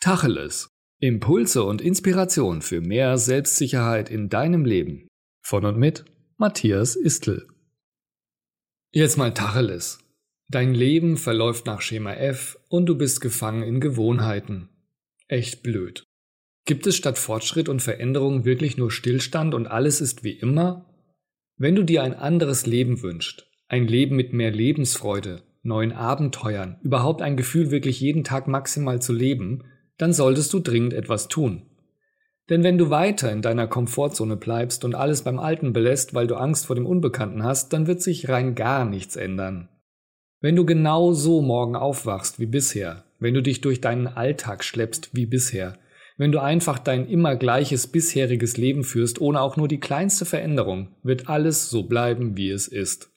Tacheles. Impulse und Inspiration für mehr Selbstsicherheit in deinem Leben. Von und mit Matthias Istel. Jetzt mal Tacheles. Dein Leben verläuft nach Schema F und du bist gefangen in Gewohnheiten. Echt blöd. Gibt es statt Fortschritt und Veränderung wirklich nur Stillstand und alles ist wie immer? Wenn du dir ein anderes Leben wünschst, ein Leben mit mehr Lebensfreude, neuen Abenteuern, überhaupt ein Gefühl, wirklich jeden Tag maximal zu leben, dann solltest du dringend etwas tun. Denn wenn du weiter in deiner Komfortzone bleibst und alles beim Alten belässt, weil du Angst vor dem Unbekannten hast, dann wird sich rein gar nichts ändern. Wenn du genau so morgen aufwachst wie bisher, wenn du dich durch deinen Alltag schleppst wie bisher, wenn du einfach dein immer gleiches bisheriges Leben führst, ohne auch nur die kleinste Veränderung, wird alles so bleiben, wie es ist.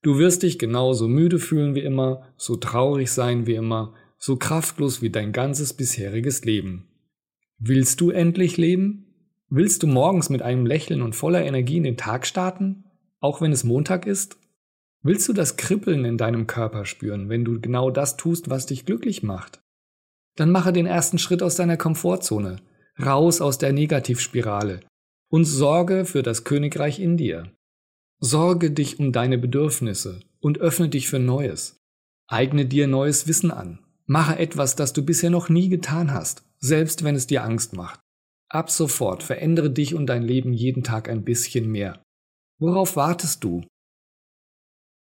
Du wirst dich genauso müde fühlen wie immer, so traurig sein wie immer, so kraftlos wie dein ganzes bisheriges Leben. Willst du endlich leben? Willst du morgens mit einem Lächeln und voller Energie in den Tag starten, auch wenn es Montag ist? Willst du das Kribbeln in deinem Körper spüren, wenn du genau das tust, was dich glücklich macht? Dann mache den ersten Schritt aus deiner Komfortzone, raus aus der Negativspirale und sorge für das Königreich in dir. Sorge dich um deine Bedürfnisse und öffne dich für Neues. Eigne dir neues Wissen an. Mache etwas, das du bisher noch nie getan hast, selbst wenn es dir Angst macht. Ab sofort verändere dich und dein Leben jeden Tag ein bisschen mehr. Worauf wartest du?